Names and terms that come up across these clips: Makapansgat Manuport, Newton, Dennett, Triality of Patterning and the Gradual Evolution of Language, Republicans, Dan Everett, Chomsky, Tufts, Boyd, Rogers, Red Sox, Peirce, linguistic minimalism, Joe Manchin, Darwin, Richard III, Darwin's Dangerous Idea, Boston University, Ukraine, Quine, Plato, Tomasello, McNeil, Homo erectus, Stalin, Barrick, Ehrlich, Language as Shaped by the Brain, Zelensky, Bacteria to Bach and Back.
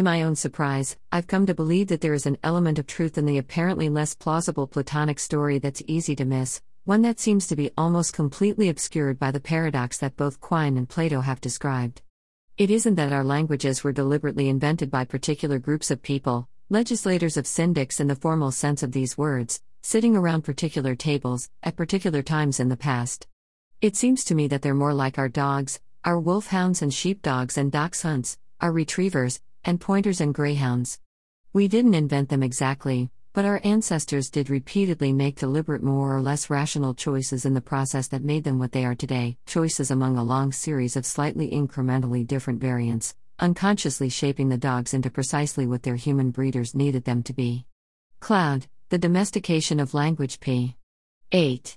To my own surprise, I've come to believe that there is an element of truth in the apparently less plausible Platonic story that's easy to miss, one that seems to be almost completely obscured by the paradox that both Quine and Plato have described. It isn't that our languages were deliberately invented by particular groups of people, legislators of syndics in the formal sense of these words, sitting around particular tables, at particular times in the past. It seems to me that they're more like our dogs, our wolfhounds and sheepdogs and dachshunds, our retrievers, and pointers and greyhounds. We didn't invent them exactly, but our ancestors did repeatedly make deliberate more or less rational choices in the process that made them what they are today, choices among a long series of slightly incrementally different variants, unconsciously shaping the dogs into precisely what their human breeders needed them to be. Cloud, the domestication of language p. 8.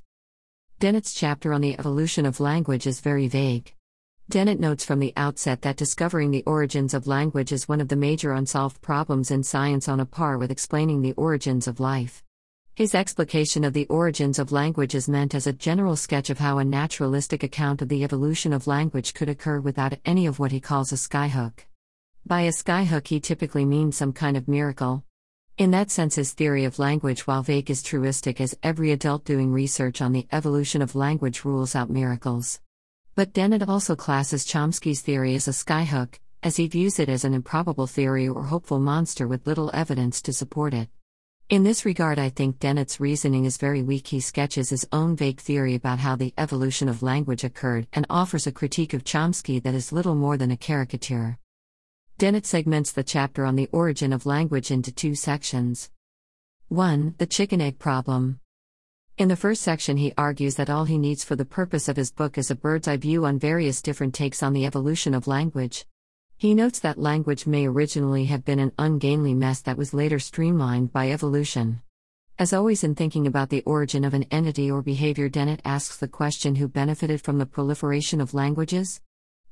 Dennett's chapter on the evolution of language is very vague. Dennett notes from the outset that discovering the origins of language is one of the major unsolved problems in science, on a par with explaining the origins of life. His explication of the origins of language is meant as a general sketch of how a naturalistic account of the evolution of language could occur without any of what he calls a skyhook. By a skyhook he typically means some kind of miracle. In that sense his theory of language, while vague, is truistic, as every adult doing research on the evolution of language rules out miracles. But Dennett also classes Chomsky's theory as a skyhook, as he views it as an improbable theory or hopeful monster with little evidence to support it. In this regard I think Dennett's reasoning is very weak. He sketches his own vague theory about how the evolution of language occurred and offers a critique of Chomsky that is little more than a caricature. Dennett segments the chapter on the origin of language into two sections. 1. The chicken-egg problem. In the first section he argues that all he needs for the purpose of his book is a bird's-eye view on various different takes on the evolution of language. He notes that language may originally have been an ungainly mess that was later streamlined by evolution. As always in thinking about the origin of an entity or behavior, Dennett asks the question, who benefited from the proliferation of languages?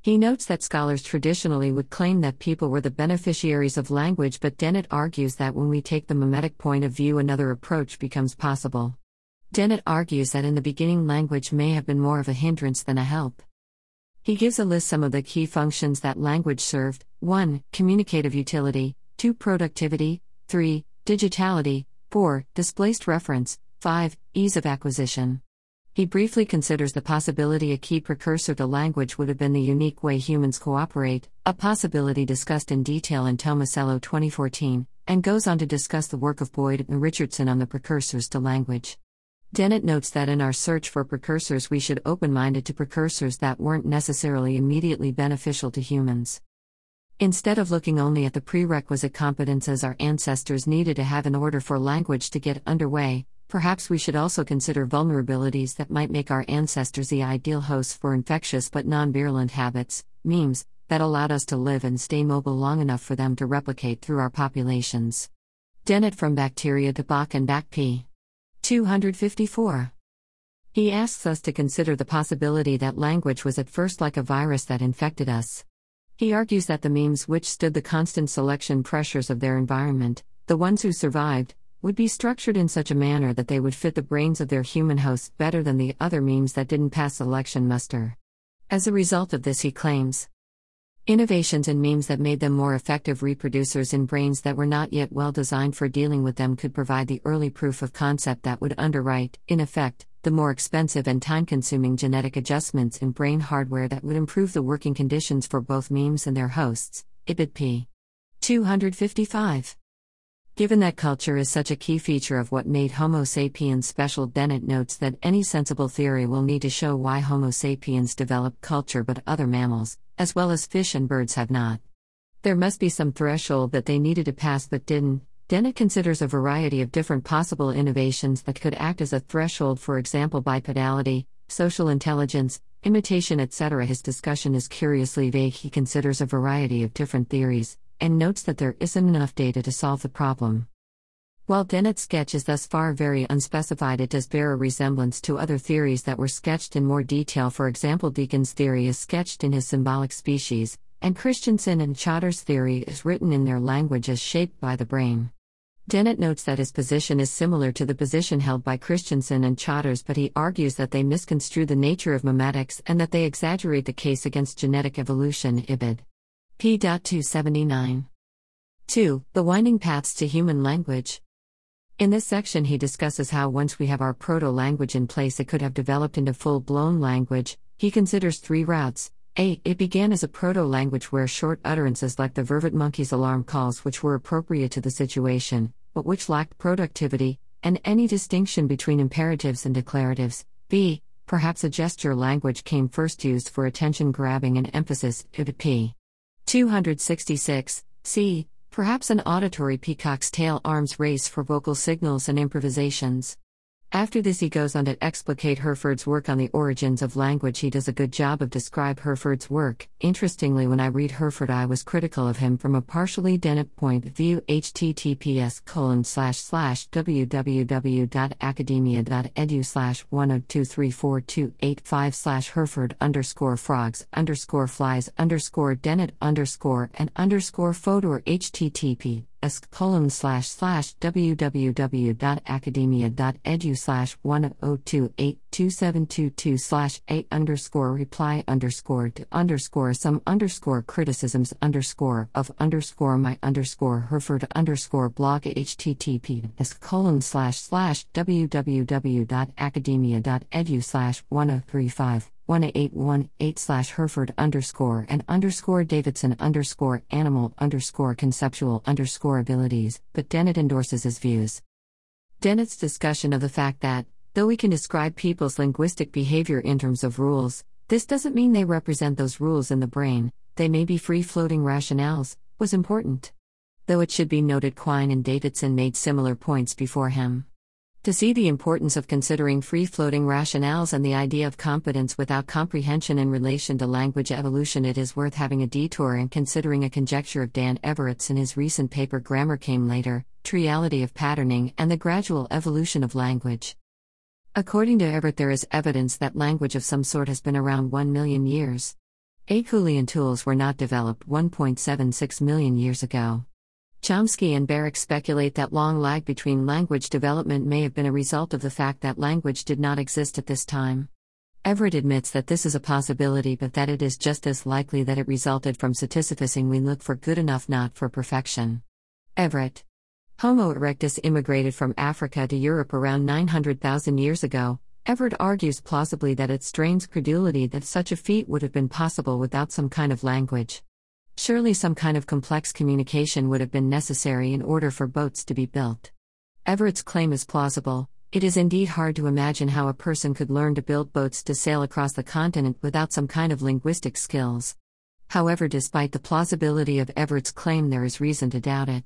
He notes that scholars traditionally would claim that people were the beneficiaries of language, but Dennett argues that when we take the mimetic point of view, another approach becomes possible. Dennett argues that in the beginning language may have been more of a hindrance than a help. He gives a list some of the key functions that language served: 1. Communicative utility, 2. Productivity, 3. Digitality, 4. Displaced reference, 5. Ease of acquisition. He briefly considers the possibility a key precursor to language would have been the unique way humans cooperate, a possibility discussed in detail in Tomasello 2014, and goes on to discuss the work of Boyd and Richardson on the precursors to language. Dennett notes that in our search for precursors we should be open-minded to precursors that weren't necessarily immediately beneficial to humans. Instead of looking only at the prerequisite competences our ancestors needed to have in order for language to get underway, perhaps we should also consider vulnerabilities that might make our ancestors the ideal hosts for infectious but non-virulent habits, memes, that allowed us to live and stay mobile long enough for them to replicate through our populations. Dennett from Bacteria to Bach and Back p. 254. He asks us to consider the possibility that language was at first like a virus that infected us. He argues that the memes which stood the constant selection pressures of their environment, the ones who survived, would be structured in such a manner that they would fit the brains of their human hosts better than the other memes that didn't pass selection muster. As a result of this he claims innovations in memes that made them more effective reproducers in brains that were not yet well designed for dealing with them could provide the early proof of concept that would underwrite, in effect, the more expensive and time-consuming genetic adjustments in brain hardware that would improve the working conditions for both memes and their hosts. Ibid p. 255. Given that culture is such a key feature of what made Homo sapiens special, Dennett notes that any sensible theory will need to show why Homo sapiens developed culture but other mammals, as well as fish and birds, have not. There must be some threshold that they needed to pass but didn't. Dennett considers a variety of different possible innovations that could act as a threshold, for example bipedality, social intelligence, imitation, etc. His discussion is curiously vague. He considers a variety of different theories, and notes that there isn't enough data to solve the problem. While Dennett's sketch is thus far very unspecified, it does bear a resemblance to other theories that were sketched in more detail. For example, Deacon's theory is sketched in his Symbolic Species, and Christiansen and Chotter's theory is written in their Language as Shaped by the Brain. Dennett notes that his position is similar to the position held by Christiansen and Chotter's, but he argues that they misconstrue the nature of mimetics and that they exaggerate the case against genetic evolution. Ibid. p. 279. 2. The Winding Paths to Human Language. In this section he discusses how once we have our proto-language in place it could have developed into full-blown language. He considers three routes. A. It began as a proto-language where short utterances like the vervet monkey's alarm calls which were appropriate to the situation, but which lacked productivity, and any distinction between imperatives and declaratives. B. Perhaps a gesture language came first, used for attention-grabbing and emphasis. P. 266. C. Perhaps an auditory peacock's tail arms race for vocal signals and improvisations. After this he goes on to explicate Hurford's work on the origins of language. He does a good job of describe Hurford's work. Interestingly, when I read Hurford I was critical of him from a partially Dennett point of view. https://www.academia.edu/10234285/Hurford_frogs_flies_Dennett_Fodor https://www.academia.edu/10234285/Hurford_blog/http://www.academia.edu/10351818/Hurford_Davidson_animal_conceptual_abilities, but Dennett endorses his views. Dennett's discussion of the fact that, though we can describe people's linguistic behavior in terms of rules, this doesn't mean they represent those rules in the brain, they may be free-floating rationales, was important. Though it should be noted Quine and Davidson made similar points before him. To see the importance of considering free-floating rationales and the idea of competence without comprehension in relation to language evolution, it is worth having a detour and considering a conjecture of Dan Everett in his recent paper Grammar Came Later, Triality of Patterning and the Gradual Evolution of Language. According to Everett, there is evidence that language of some sort has been around 1 million years. Acheulean tools were not developed 1.76 million years ago. Chomsky and Boeckx speculate that long lag between language development may have been a result of the fact that language did not exist at this time. Everett admits that this is a possibility but that it is just as likely that it resulted from satisficing we look for good enough, not for perfection. Everett. Homo erectus immigrated from Africa to Europe around 900,000 years ago. Everett argues plausibly that it strains credulity that such a feat would have been possible without some kind of language. Surely some kind of complex communication would have been necessary in order for boats to be built. Everett's claim is plausible. It is indeed hard to imagine how a person could learn to build boats to sail across the continent without some kind of linguistic skills. However, despite the plausibility of Everett's claim, there is reason to doubt it.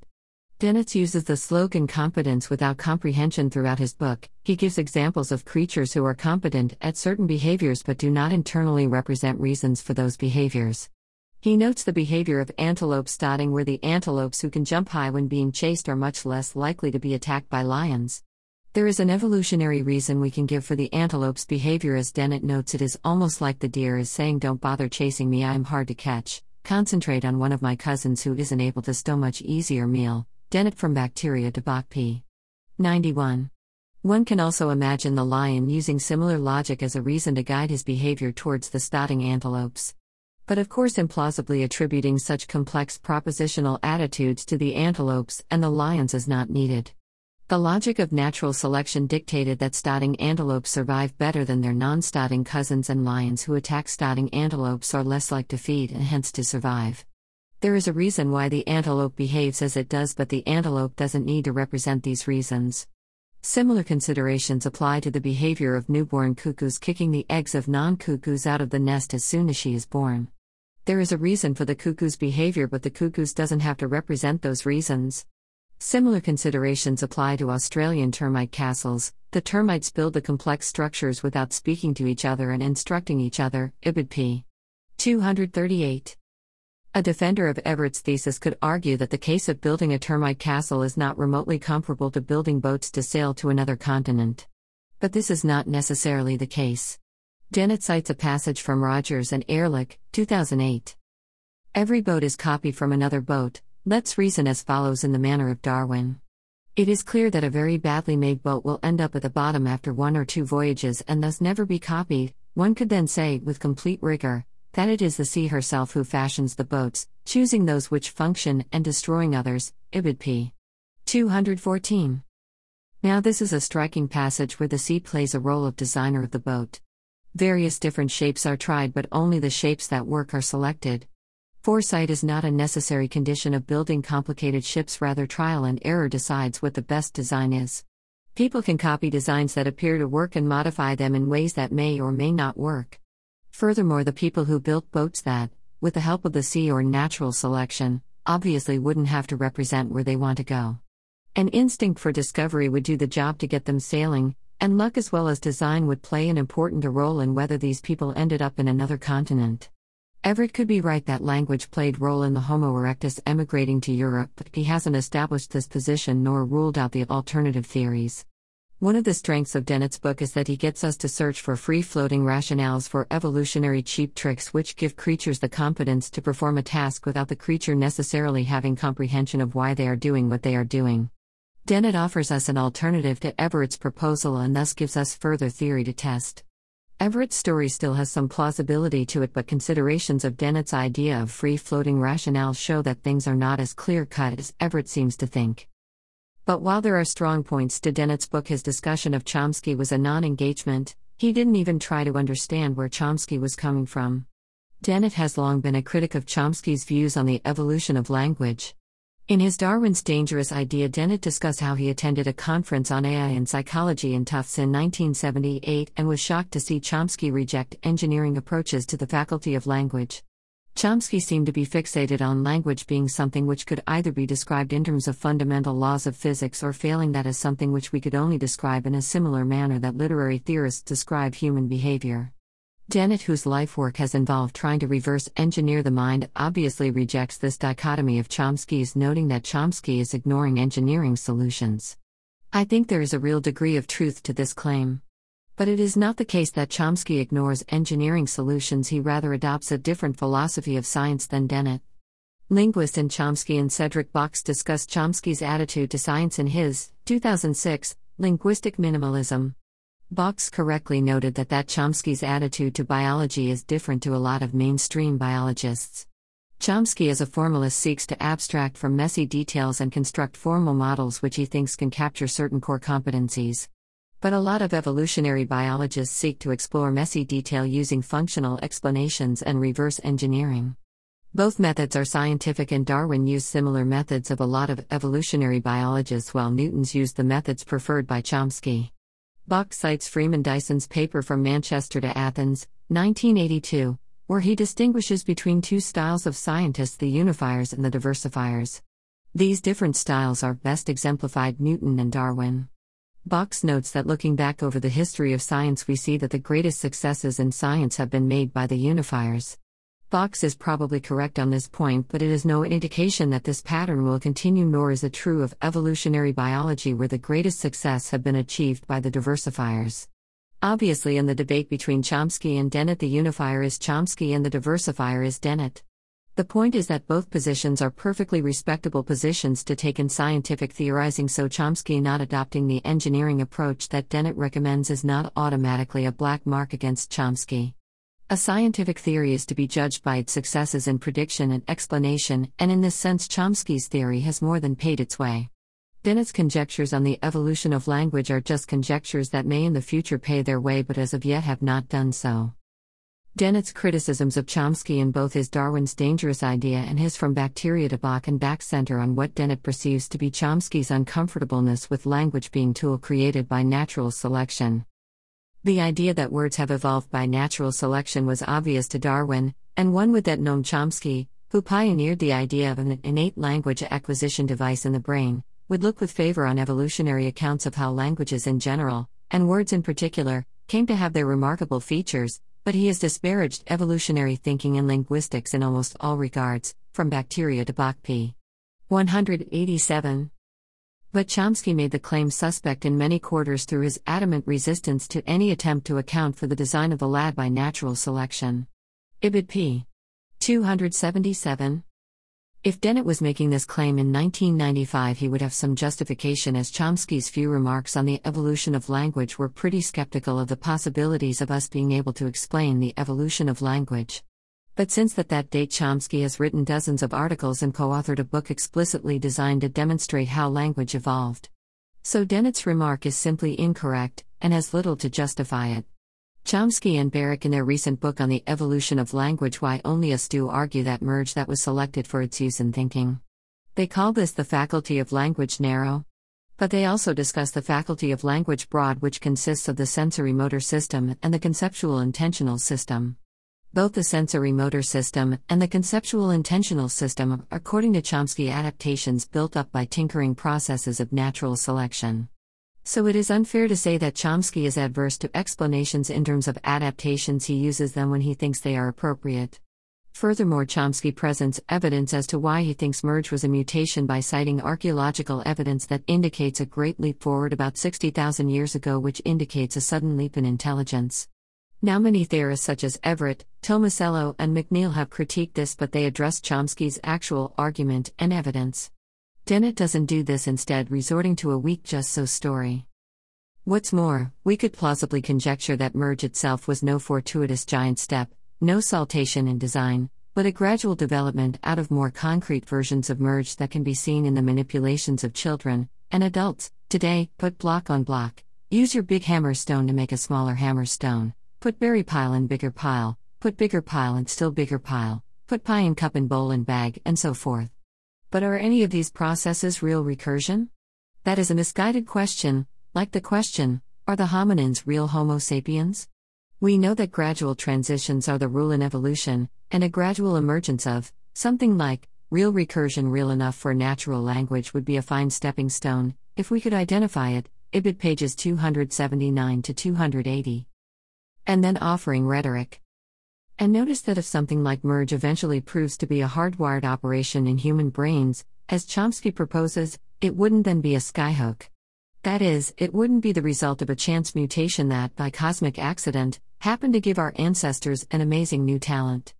Dennett uses the slogan competence without comprehension throughout his book. He gives examples of creatures who are competent at certain behaviors but do not internally represent reasons for those behaviors. He notes the behavior of antelope stotting, where the antelopes who can jump high when being chased are much less likely to be attacked by lions. There is an evolutionary reason we can give for the antelope's behavior. As Dennett notes, it is almost like the deer is saying, "Don't bother chasing me, I am hard to catch. Concentrate on one of my cousins who isn't able to stow much easier meal." Dennett from Bacteria to Bach p. 91. One can also imagine the lion using similar logic as a reason to guide his behavior towards the stotting antelopes. But of course, implausibly attributing such complex propositional attitudes to the antelopes and the lions is not needed. The logic of natural selection dictated that stotting antelopes survive better than their non-stotting cousins, and lions who attack stotting antelopes are less like to feed and hence to survive. There is a reason why the antelope behaves as it does, but the antelope doesn't need to represent these reasons. Similar considerations apply to the behavior of newborn cuckoos kicking the eggs of non-cuckoos out of the nest as soon as she is born. There is a reason for the cuckoo's behavior, but the cuckoo's doesn't have to represent those reasons. Similar considerations apply to Australian termite castles. The termites build the complex structures without speaking to each other and instructing each other. Ibid p. 238. A defender of Everett's thesis could argue that the case of building a termite castle is not remotely comparable to building boats to sail to another continent. But this is not necessarily the case. Dennett cites a passage from Rogers and Ehrlich, 2008. Every boat is copied from another boat. Let's reason as follows in the manner of Darwin. It is clear that a very badly made boat will end up at the bottom after one or two voyages and thus never be copied. One could then say, with complete rigor, that it is the sea herself who fashions the boats, choosing those which function and destroying others, Ibid p. 214. Now this is a striking passage where the sea plays a role of designer of the boat. Various different shapes are tried, but only the shapes that work are selected. Foresight is not a necessary condition of building complicated ships, rather trial and error decides what the best design is. People can copy designs that appear to work and modify them in ways that may or may not work. Furthermore, the people who built boats that, with the help of the sea or natural selection, obviously wouldn't have to represent where they want to go. An instinct for discovery would do the job to get them sailing, and luck as well as design would play an important role in whether these people ended up in another continent. Everett could be right that language played a role in the Homo erectus emigrating to Europe, but he hasn't established this position nor ruled out the alternative theories. One of the strengths of Dennett's book is that he gets us to search for free-floating rationales for evolutionary cheap tricks which give creatures the competence to perform a task without the creature necessarily having comprehension of why they are doing what they are doing. Dennett offers us an alternative to Everett's proposal and thus gives us further theory to test. Everett's story still has some plausibility to it, but considerations of Dennett's idea of free-floating rationale show that things are not as clear-cut as Everett seems to think. But while there are strong points to Dennett's book, his discussion of Chomsky was a non-engagement. He didn't even try to understand where Chomsky was coming from. Dennett has long been a critic of Chomsky's views on the evolution of language. In his Darwin's Dangerous Idea, Dennett discussed how he attended a conference on AI and psychology in Tufts in 1978 and was shocked to see Chomsky reject engineering approaches to the faculty of language. Chomsky seemed to be fixated on language being something which could either be described in terms of fundamental laws of physics or failing that as something which we could only describe in a similar manner that literary theorists describe human behavior. Dennett, whose life work has involved trying to reverse engineer the mind, obviously rejects this dichotomy of Chomsky's, noting that Chomsky is ignoring engineering solutions. I think there is a real degree of truth to this claim. But it is not the case that Chomsky ignores engineering solutions, he rather adopts a different philosophy of science than Dennett. Linguist and Chomsky and Cedric Boeckx discuss Chomsky's attitude to science in his, 2006, Linguistic Minimalism. Boeckx correctly noted that Chomsky's attitude to biology is different to a lot of mainstream biologists. Chomsky as a formalist seeks to abstract from messy details and construct formal models which he thinks can capture certain core competencies. But a lot of evolutionary biologists seek to explore messy detail using functional explanations and reverse engineering. Both methods are scientific, and Darwin used similar methods of a lot of evolutionary biologists, while Newton's used the methods preferred by Chomsky. Boeckx cites Freeman Dyson's paper from Manchester to Athens, 1982, where he distinguishes between two styles of scientists, the unifiers and the diversifiers. These different styles are best exemplified Newton and Darwin. Boeckx notes that looking back over the history of science, we see that the greatest successes in science have been made by the unifiers. Boeckx is probably correct on this point, but it is no indication that this pattern will continue, nor is it true of evolutionary biology, where the greatest success have been achieved by the diversifiers. Obviously, in the debate between Chomsky and Dennett, the unifier is Chomsky and the diversifier is Dennett. The point is that both positions are perfectly respectable positions to take in scientific theorizing, so Chomsky not adopting the engineering approach that Dennett recommends is not automatically a black mark against Chomsky. A scientific theory is to be judged by its successes in prediction and explanation, and in this sense Chomsky's theory has more than paid its way. Dennett's conjectures on the evolution of language are just conjectures that may in the future pay their way, but as of yet have not done so. Dennett's criticisms of Chomsky in both his Darwin's Dangerous Idea and his From Bacteria to Bach and Back center on what Dennett perceives to be Chomsky's uncomfortableness with language being tool created by natural selection. The idea that words have evolved by natural selection was obvious to Darwin, and one would that Noam Chomsky, who pioneered the idea of an innate language acquisition device in the brain, would look with favor on evolutionary accounts of how languages in general, and words in particular, came to have their remarkable features, but he has disparaged evolutionary thinking and linguistics in almost all regards, From Bacteria to Bach p. 187. But Chomsky made the claim suspect in many quarters through his adamant resistance to any attempt to account for the design of the lad by natural selection. Ibid p. 277. If Dennett was making this claim in 1995, he would have some justification, as Chomsky's few remarks on the evolution of language were pretty skeptical of the possibilities of us being able to explain the evolution of language. But since that date Chomsky has written dozens of articles and co-authored a book explicitly designed to demonstrate how language evolved. So Dennett's remark is simply incorrect, and has little to justify it. Chomsky and Barrick in their recent book on the evolution of language Why Only Us do argue that merge that was selected for its use in thinking. They call this the faculty of language narrow. But they also discuss the faculty of language broad, which consists of the sensory-motor system and the conceptual intentional system. Both the sensory-motor system and the conceptual intentional system are, according to Chomsky, adaptations built up by tinkering processes of natural selection. So it is unfair to say that Chomsky is adverse to explanations in terms of adaptations. He uses them when he thinks they are appropriate. Furthermore, Chomsky presents evidence as to why he thinks merge was a mutation by citing archaeological evidence that indicates a great leap forward about 60,000 years ago, which indicates a sudden leap in intelligence. Now many theorists such as Everett, Tomasello and McNeil have critiqued this, but they address Chomsky's actual argument and evidence. Dennett doesn't do this, instead resorting to a weak just-so story. What's more, we could plausibly conjecture that merge itself was no fortuitous giant step, no saltation in design, but a gradual development out of more concrete versions of merge that can be seen in the manipulations of children and adults. Today, put block on block. Use your big hammer stone to make a smaller hammer stone. Put berry pile in bigger pile. Put bigger pile in still bigger pile. Put pie in cup and bowl and bag, and so forth. But are any of these processes real recursion? That is a misguided question, like the question, are the hominins real Homo sapiens? We know that gradual transitions are the rule in evolution, and a gradual emergence of something like real recursion real enough for natural language would be a fine stepping stone, if we could identify it, ibid pages 279 to 280. And then offering rhetoric. And notice that if something like merge eventually proves to be a hardwired operation in human brains, as Chomsky proposes, it wouldn't then be a skyhook. That is, it wouldn't be the result of a chance mutation that, by cosmic accident, happened to give our ancestors an amazing new talent.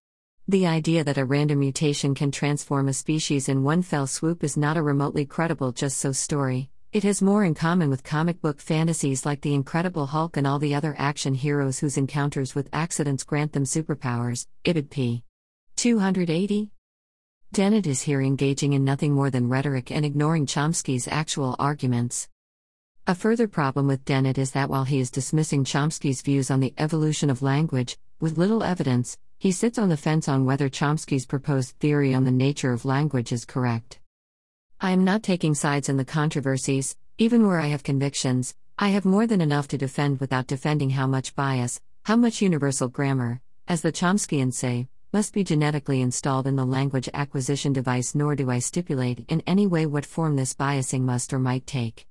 The idea that a random mutation can transform a species in one fell swoop is not a remotely credible just-so story. It has more in common with comic book fantasies like the Incredible Hulk and all the other action heroes whose encounters with accidents grant them superpowers, ibid p. 280. Dennett is here engaging in nothing more than rhetoric and ignoring Chomsky's actual arguments. A further problem with Dennett is that while he is dismissing Chomsky's views on the evolution of language, with little evidence, he sits on the fence on whether Chomsky's proposed theory on the nature of language is correct. I am not taking sides in the controversies, even where I have convictions. I have more than enough to defend without defending how much bias, how much universal grammar, as the Chomskians say, must be genetically installed in the language acquisition device, nor do I stipulate in any way what form this biasing must or might take.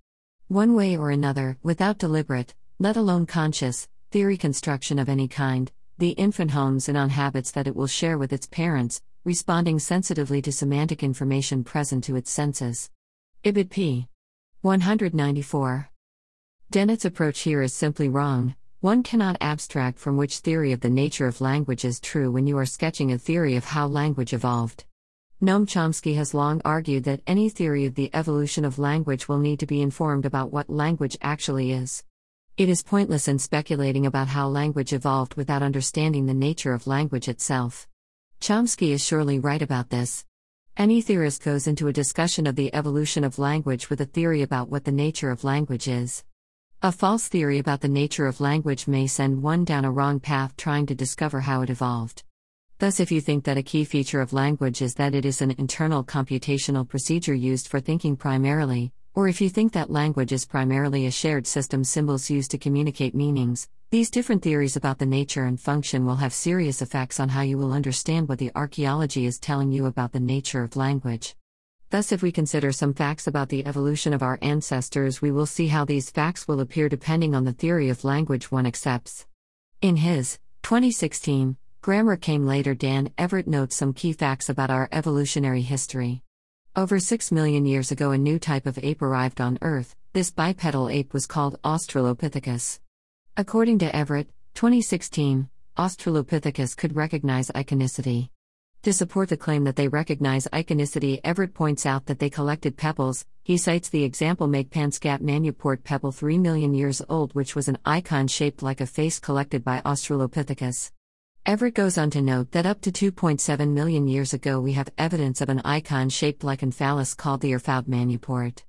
One way or another, without deliberate, let alone conscious, theory construction of any kind, the infant homes in on habits that it will share with its parents, responding sensitively to semantic information present to its senses. Ibid p. 194. Dennett's approach here is simply wrong. One cannot abstract from which theory of the nature of language is true when you are sketching a theory of how language evolved. Noam Chomsky has long argued that any theory of the evolution of language will need to be informed about what language actually is. It is pointless in speculating about how language evolved without understanding the nature of language itself. Chomsky is surely right about this. Any theorist goes into a discussion of the evolution of language with a theory about what the nature of language is. A false theory about the nature of language may send one down a wrong path trying to discover how it evolved. Thus, if you think that a key feature of language is that it is an internal computational procedure used for thinking primarily, or if you think that language is primarily a shared system of symbols used to communicate meanings, these different theories about the nature and function will have serious effects on how you will understand what the archaeology is telling you about the nature of language. Thus, if we consider some facts about the evolution of our ancestors, we will see how these facts will appear depending on the theory of language one accepts. In his 2016, Grammar Came Later, Dan Everett notes some key facts about our evolutionary history. Over 6 million years ago, a new type of ape arrived on Earth. This bipedal ape was called Australopithecus. According to Everett, 2016, Australopithecus could recognize iconicity. To support the claim that they recognize iconicity, Everett points out that they collected pebbles. He cites the example Makapansgat Manuport pebble 3 million years old, which was an icon shaped like a face collected by Australopithecus. Everett goes on to note that up to 2.7 million years ago we have evidence of an icon shaped like an phallus called the Makapansgat Manuport.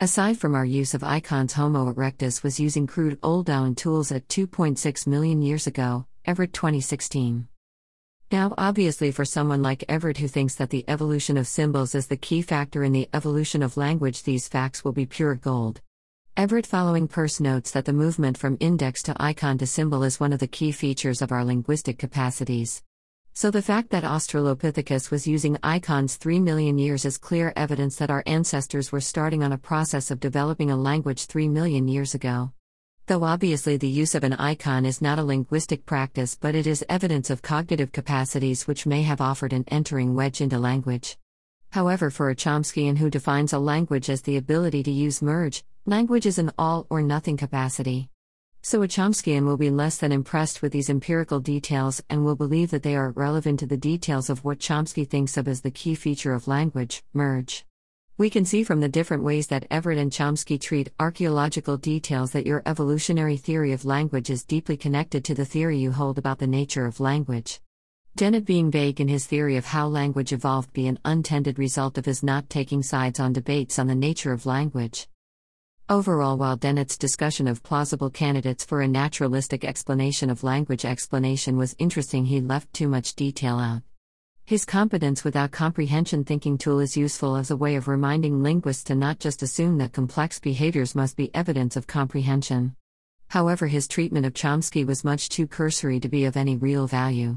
Aside from our use of icons, Homo erectus was using crude old Darwin tools at 2.6 million years ago, Everett 2016. Now obviously for someone like Everett who thinks that the evolution of symbols is the key factor in the evolution of language, these facts will be pure gold. Everett following Peirce notes that the movement from index to icon to symbol is one of the key features of our linguistic capacities. So the fact that Australopithecus was using icons 3 million years is clear evidence that our ancestors were starting on a process of developing a language 3 million years ago. Though obviously the use of an icon is not a linguistic practice, but it is evidence of cognitive capacities which may have offered an entering wedge into language. However, for a Chomskyan who defines a language as the ability to use merge, language is an all-or-nothing capacity. So a Chomskyan will be less than impressed with these empirical details and will believe that they are irrelevant to the details of what Chomsky thinks of as the key feature of language, merge. We can see from the different ways that Everett and Chomsky treat archaeological details that your evolutionary theory of language is deeply connected to the theory you hold about the nature of language. Dennett being vague in his theory of how language evolved be an unintended result of his not taking sides on debates on the nature of language. Overall, while Dennett's discussion of plausible candidates for a naturalistic explanation of language explanation was interesting, he left too much detail out. His competence without comprehension thinking tool is useful as a way of reminding linguists to not just assume that complex behaviors must be evidence of comprehension. However, his treatment of Chomsky was much too cursory to be of any real value.